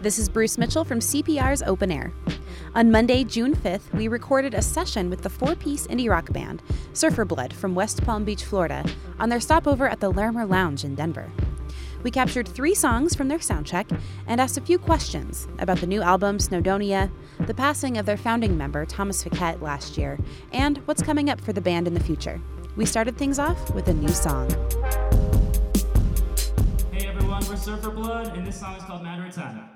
This is Bruce Mitchell from CPR's Open Air. On Monday, June 5th, we recorded a session with the four-piece indie rock band, Surfer Blood from West Palm Beach, Florida, on their stopover at the Larimer Lounge in Denver. We captured 3 songs from their soundcheck and asked a few questions about the new album, Snowdonia, the passing of their founding member, Thomas Fiquette, last year, and what's coming up for the band in the future. We started things off with a new song. Hey everyone, we're Surfer Blood, and this song is called Manoratana.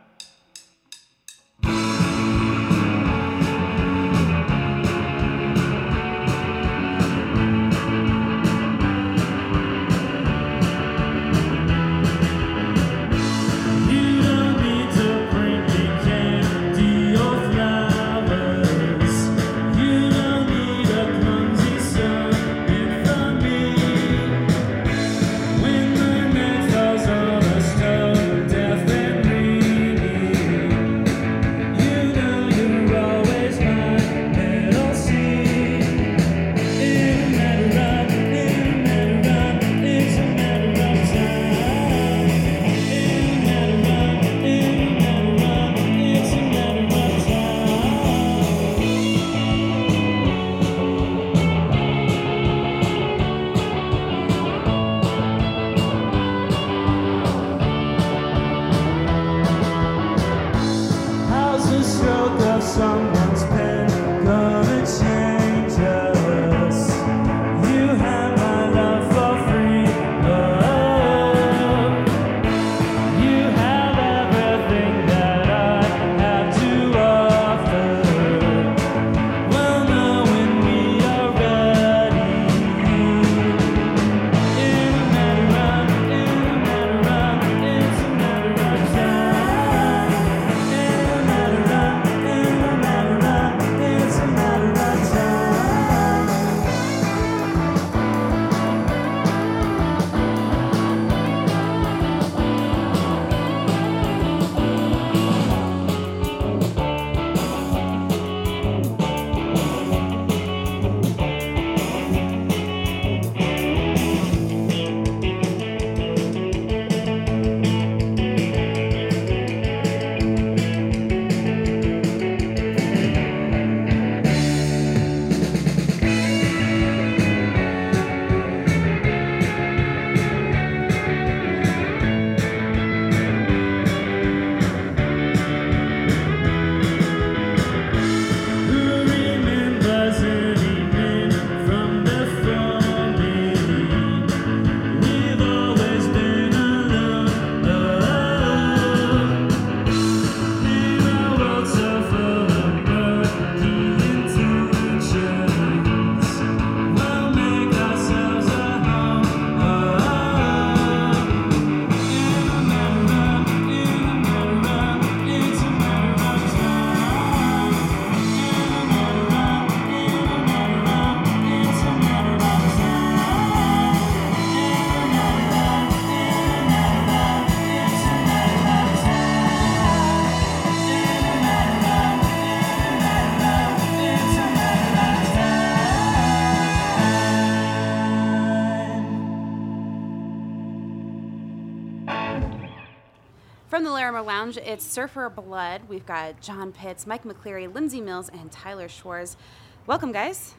From the Larimer Lounge, it's Surfer Blood. We've got John Pitts, Mike McCleary, Lindsay Mills, and Tyler Shores. Welcome, guys.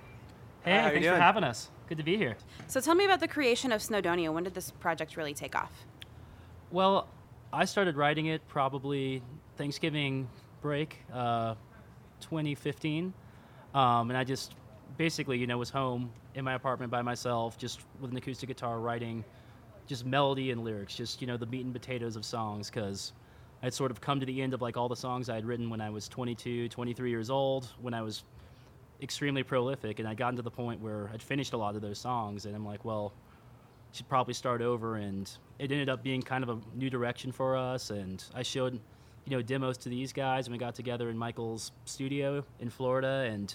Hey, thanks for having us. Good to be here. So tell me about the creation of Snowdonia. When did this project really take off? Well, I started writing it probably Thanksgiving break, 2015. And I just basically, was home in my apartment by myself, just with an acoustic guitar writing just melody and lyrics, just, the meat and potatoes of songs, because I'd sort of come to the end of, all the songs I had written when I was 22, 23 years old, when I was extremely prolific, and I'd gotten to the point where I'd finished a lot of those songs, and I'm like, well, should probably start over, and it ended up being kind of a new direction for us, and I showed, demos to these guys, and we got together in Michael's studio in Florida, and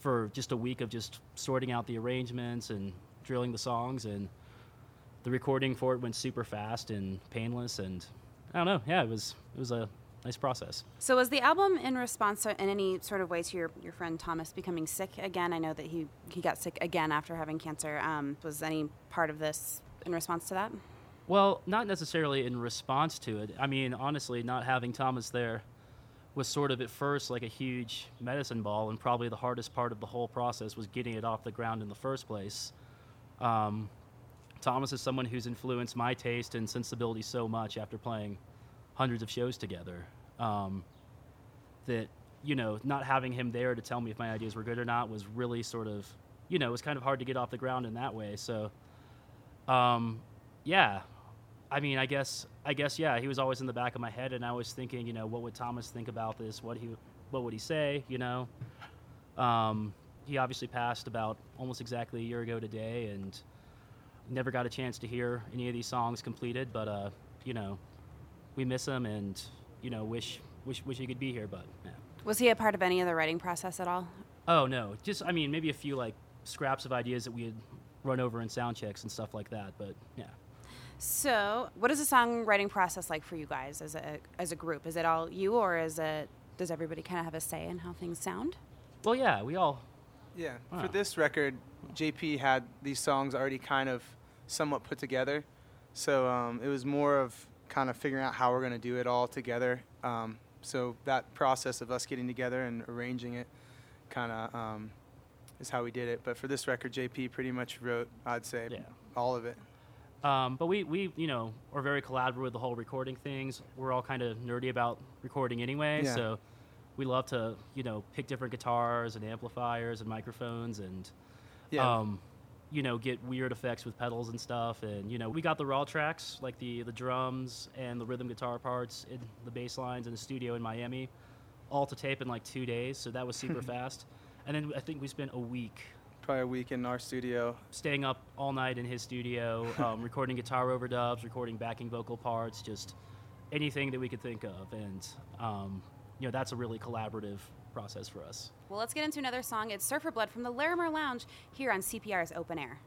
for just a week of just sorting out the arrangements and drilling the songs, and the recording for it went super fast and painless, and I don't know. Yeah, it was a nice process. So was the album in response in any sort of way to your friend Thomas becoming sick again? I know that he got sick again after having cancer. Was any part of this in response to that? Well, not necessarily in response to it. I mean, honestly, not having Thomas there was sort of at first like a huge medicine ball, and probably the hardest part of the whole process was getting it off the ground in the first place. Thomas is someone who's influenced my taste and sensibility so much after playing hundreds of shows together, that, you know, not having him there to tell me if my ideas were good or not was really sort of, you know, it was kind of hard to get off the ground in that way. So, yeah, I mean, I guess, yeah, he was always in the back of my head, and I was thinking, you know, what would Thomas think about this? What would he say? You know, he obviously passed about almost exactly a year ago today, and never got a chance to hear any of these songs completed, but, you know, we miss him and, you know, wish he could be here, but yeah. Was he a part of any of the writing process at all? Oh, no. Just, I mean, maybe a few, like, scraps of ideas that we had run over in sound checks and stuff like that, but yeah. So what is the songwriting process like for you guys as a group? Is it all you, or does everybody kind of have a say in how things sound? Well, yeah, we all... Yeah, for this record, JP had these songs already kind of somewhat put together, so it was more of kind of figuring out how we're going to do it all together. So that process of us getting together and arranging it kind of is how we did it. But for this record, JP pretty much wrote, I'd say, all of it. But we you know, are very collaborative with the whole recording things. We're all kind of nerdy about recording anyway, so... We love to, you know, pick different guitars and amplifiers and microphones and, you know, get weird effects with pedals and stuff. And, you know, we got the raw tracks, like the drums and the rhythm guitar parts and the bass lines in the studio in Miami, all to tape in like 2 days. So that was super fast. And then I think we spent probably a week in our studio, staying up all night in his studio, recording guitar overdubs, recording backing vocal parts, just anything that we could think of. And, you know, that's a really collaborative process for us. Well, let's get into another song. It's Surfer Blood from the Larimer Lounge here on CPR's Open Air.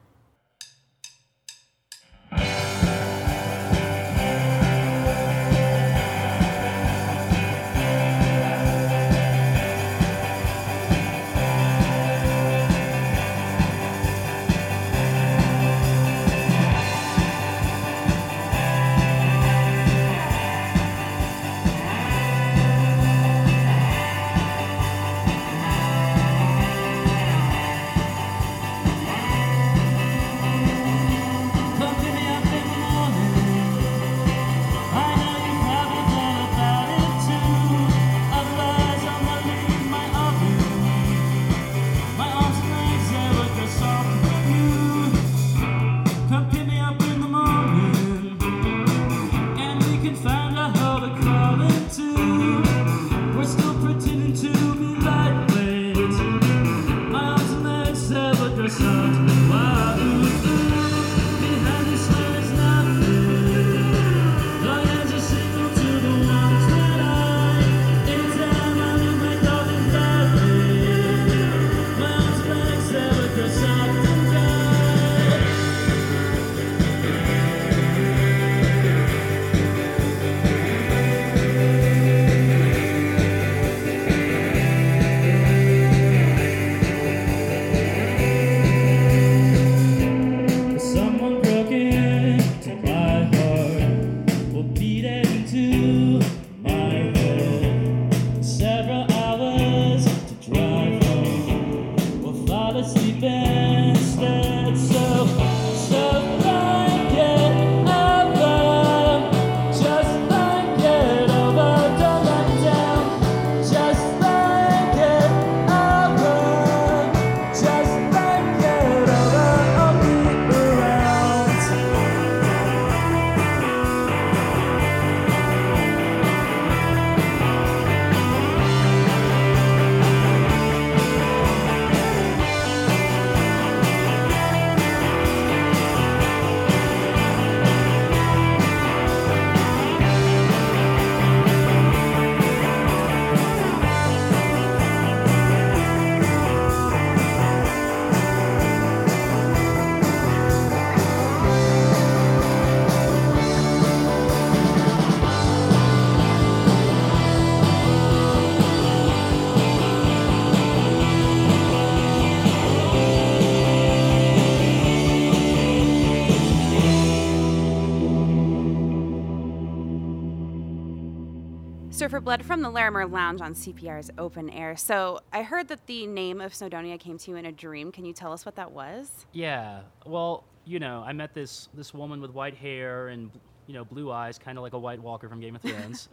Surfer Blood from the Larimer Lounge on CPR's Open Air. So I heard that the name of Snowdonia came to you in a dream. Can you tell us what that was? Yeah. Well, you know, I met this woman with white hair and, you know, blue eyes, kind of like a White Walker from Game of Thrones.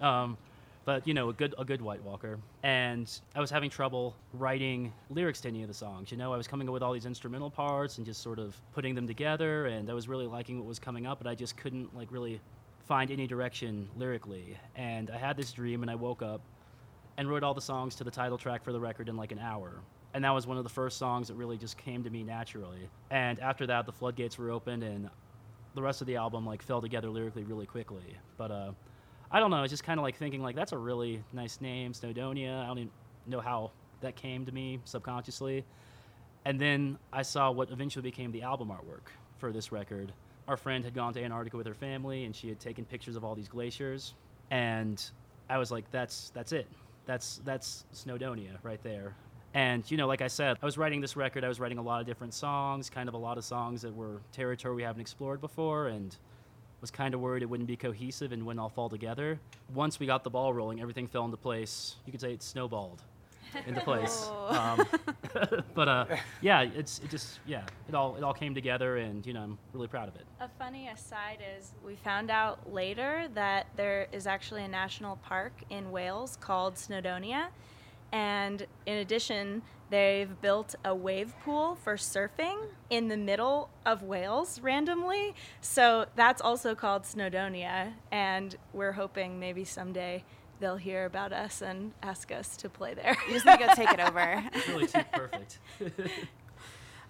But, you know, a good White Walker. And I was having trouble writing lyrics to any of the songs. You know, I was coming up with all these instrumental parts and just sort of putting them together. And I was really liking what was coming up, but I just couldn't, like, really find any direction lyrically. And I had this dream, and I woke up and wrote all the songs to the title track for the record in, like, an hour. And that was one of the first songs that really just came to me naturally. And after that, the floodgates were opened, and the rest of the album, like, fell together lyrically really quickly. But, I don't know, it's just kind of like thinking, like, that's a really nice name, Snowdonia. I don't even know how that came to me subconsciously. And then I saw what eventually became the album artwork for this record. Our friend had gone to Antarctica with her family, and she had taken pictures of all these glaciers. And I was like, that's it. That's Snowdonia right there. And, you know, like I said, I was writing this record. I was writing a lot of different songs, kind of a lot of songs that were territory we haven't explored before, and was kind of worried it wouldn't be cohesive and wouldn't all fall together. Once we got the ball rolling, everything fell into place. You could say it snowballed into place. It all came together, and, you know, I'm really proud of it. A funny aside is we found out later that there is actually a national park in Wales called Snowdonia, and in addition, they've built a wave pool for surfing in the middle of Wales randomly. So that's also called Snowdonia. And we're hoping maybe someday they'll hear about us and ask us to play there. You just need to go take it over. It's really too perfect.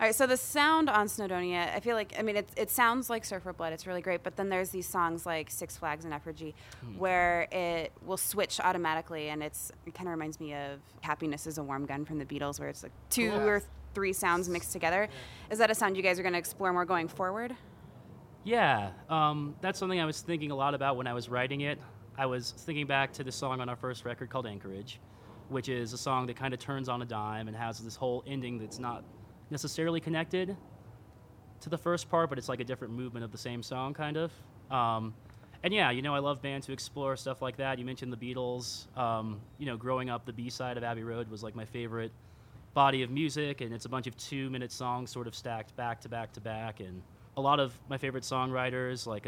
All right, so the sound on Snowdonia, I feel like, I mean, it sounds like Surfer Blood. It's really great. But then there's these songs like Six Flags and Effigy where it will switch automatically. And it kind of reminds me of Happiness is a Warm Gun from the Beatles, where it's like two or three sounds mixed together. Yeah. Is that a sound you guys are going to explore more going forward? Yeah. That's something I was thinking a lot about when I was writing it. I was thinking back to this song on our first record called Anchorage, which is a song that kind of turns on a dime and has this whole ending that's not necessarily connected to the first part, but it's like a different movement of the same song, kind of. And yeah, you know, I love bands who explore stuff like that. You mentioned the Beatles. You know, growing up, the B-side of Abbey Road was like my favorite body of music, and it's a bunch of 2-minute songs sort of stacked back to back to back. And a lot of my favorite songwriters, like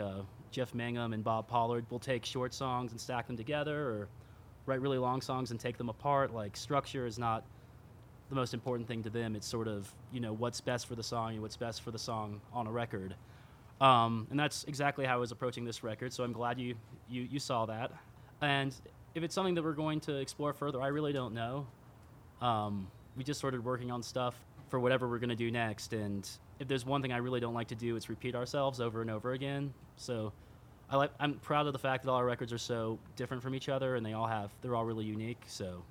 Jeff Mangum and Bob Pollard, will take short songs and stack them together, or write really long songs and take them apart. Like, structure is not the most important thing to them. It's sort of, you know, what's best for the song and what's best for the song on a record. And that's exactly how I was approaching this record, so I'm glad you saw that. And if it's something that we're going to explore further, I really don't know. We just started working on stuff for whatever we're going to do next, and if there's one thing I really don't like to do, it's repeat ourselves over and over again. So I'm proud of the fact that all our records are so different from each other, and they're all really unique, so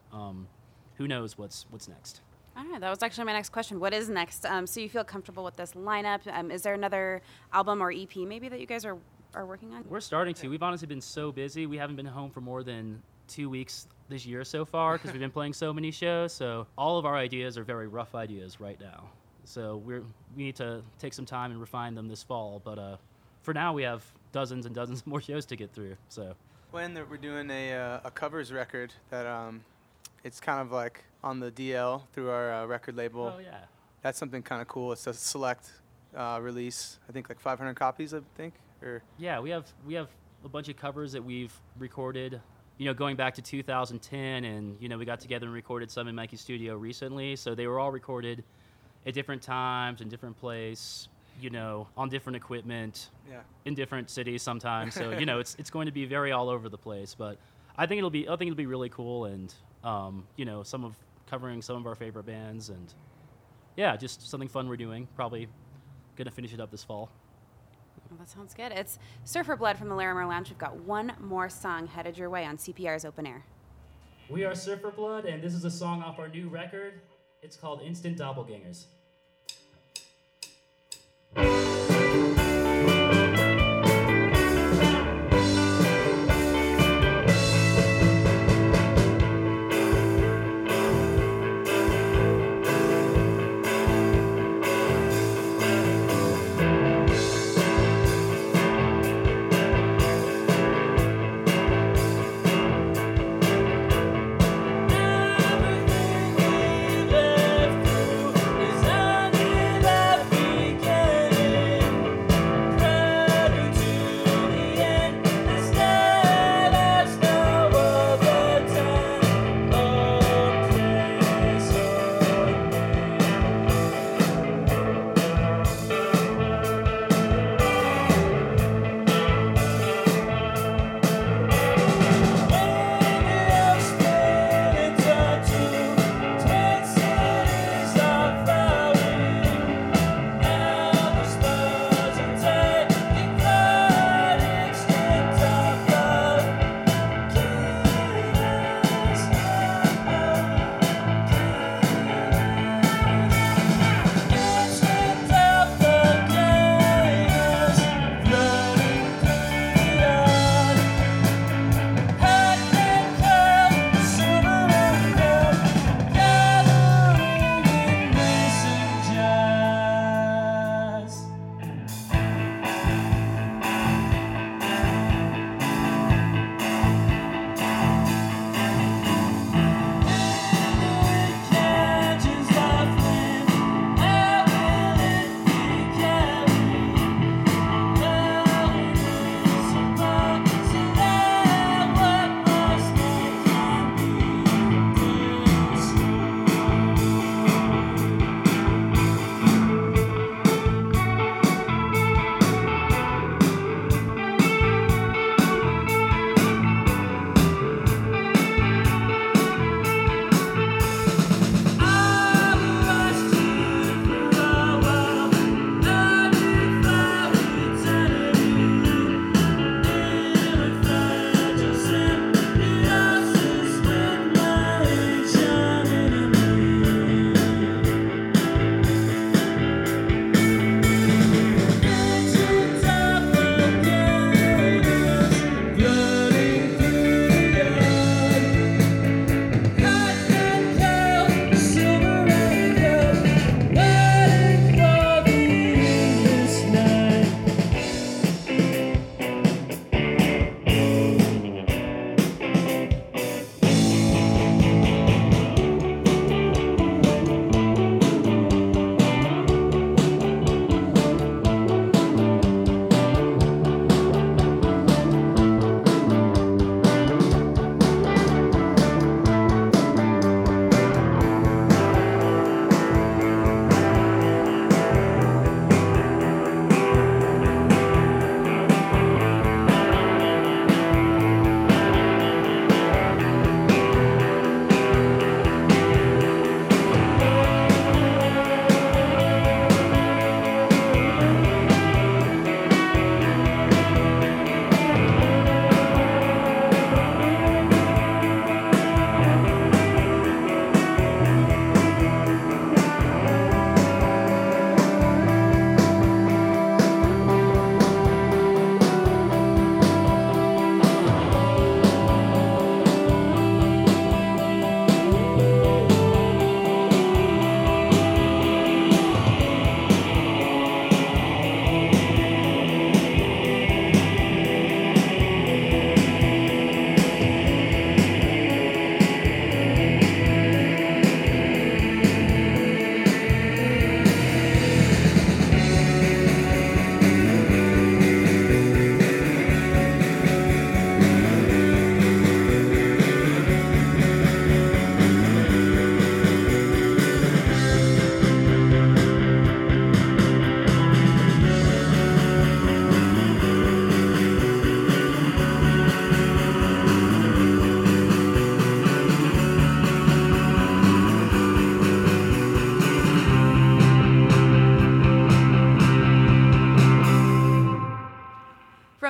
who knows what's next? All right, that was actually my next question. What is next? So you feel comfortable with this lineup? Is there another album or EP maybe that you guys are working on? We're starting to. We've honestly been so busy. We haven't been home for more than 2 weeks this year so far because we've been playing so many shows. So all of our ideas are very rough ideas right now. So we need to take some time and refine them this fall. But for now, we have dozens and dozens more shows to get through. So we're doing a covers record that. It's kind of like on the DL through our record label. Oh, yeah. That's something kind of cool. It's a select release. I think like 500 copies, I think. Yeah, we have a bunch of covers that we've recorded, you know, going back to 2010. And, you know, we got together and recorded some in Mikey's studio recently. So they were all recorded at different times and different place, you know, on different equipment, in different cities sometimes. So, you know, it's going to be very all over the place. But I think it'll be really cool, and you know, covering some of our favorite bands, and yeah, just something fun we're doing. Probably gonna finish it up this fall. Well, that sounds good. It's Surfer Blood from the Larimer Lounge. We've got one more song headed your way on CPR's Open Air. We are Surfer Blood, and this is a song off our new record. It's called Instant Doppelgangers.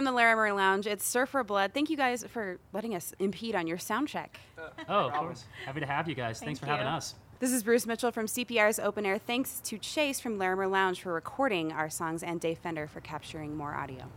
from the Larimer Lounge. It's Surfer Blood. Thank you guys for letting us impede on your sound check. Oh, of course. Happy to have you guys. Thanks for having us. This is Bruce Mitchell from CPR's Open Air. Thanks to Chase from Larimer Lounge for recording our songs and Dave Fender for capturing more audio.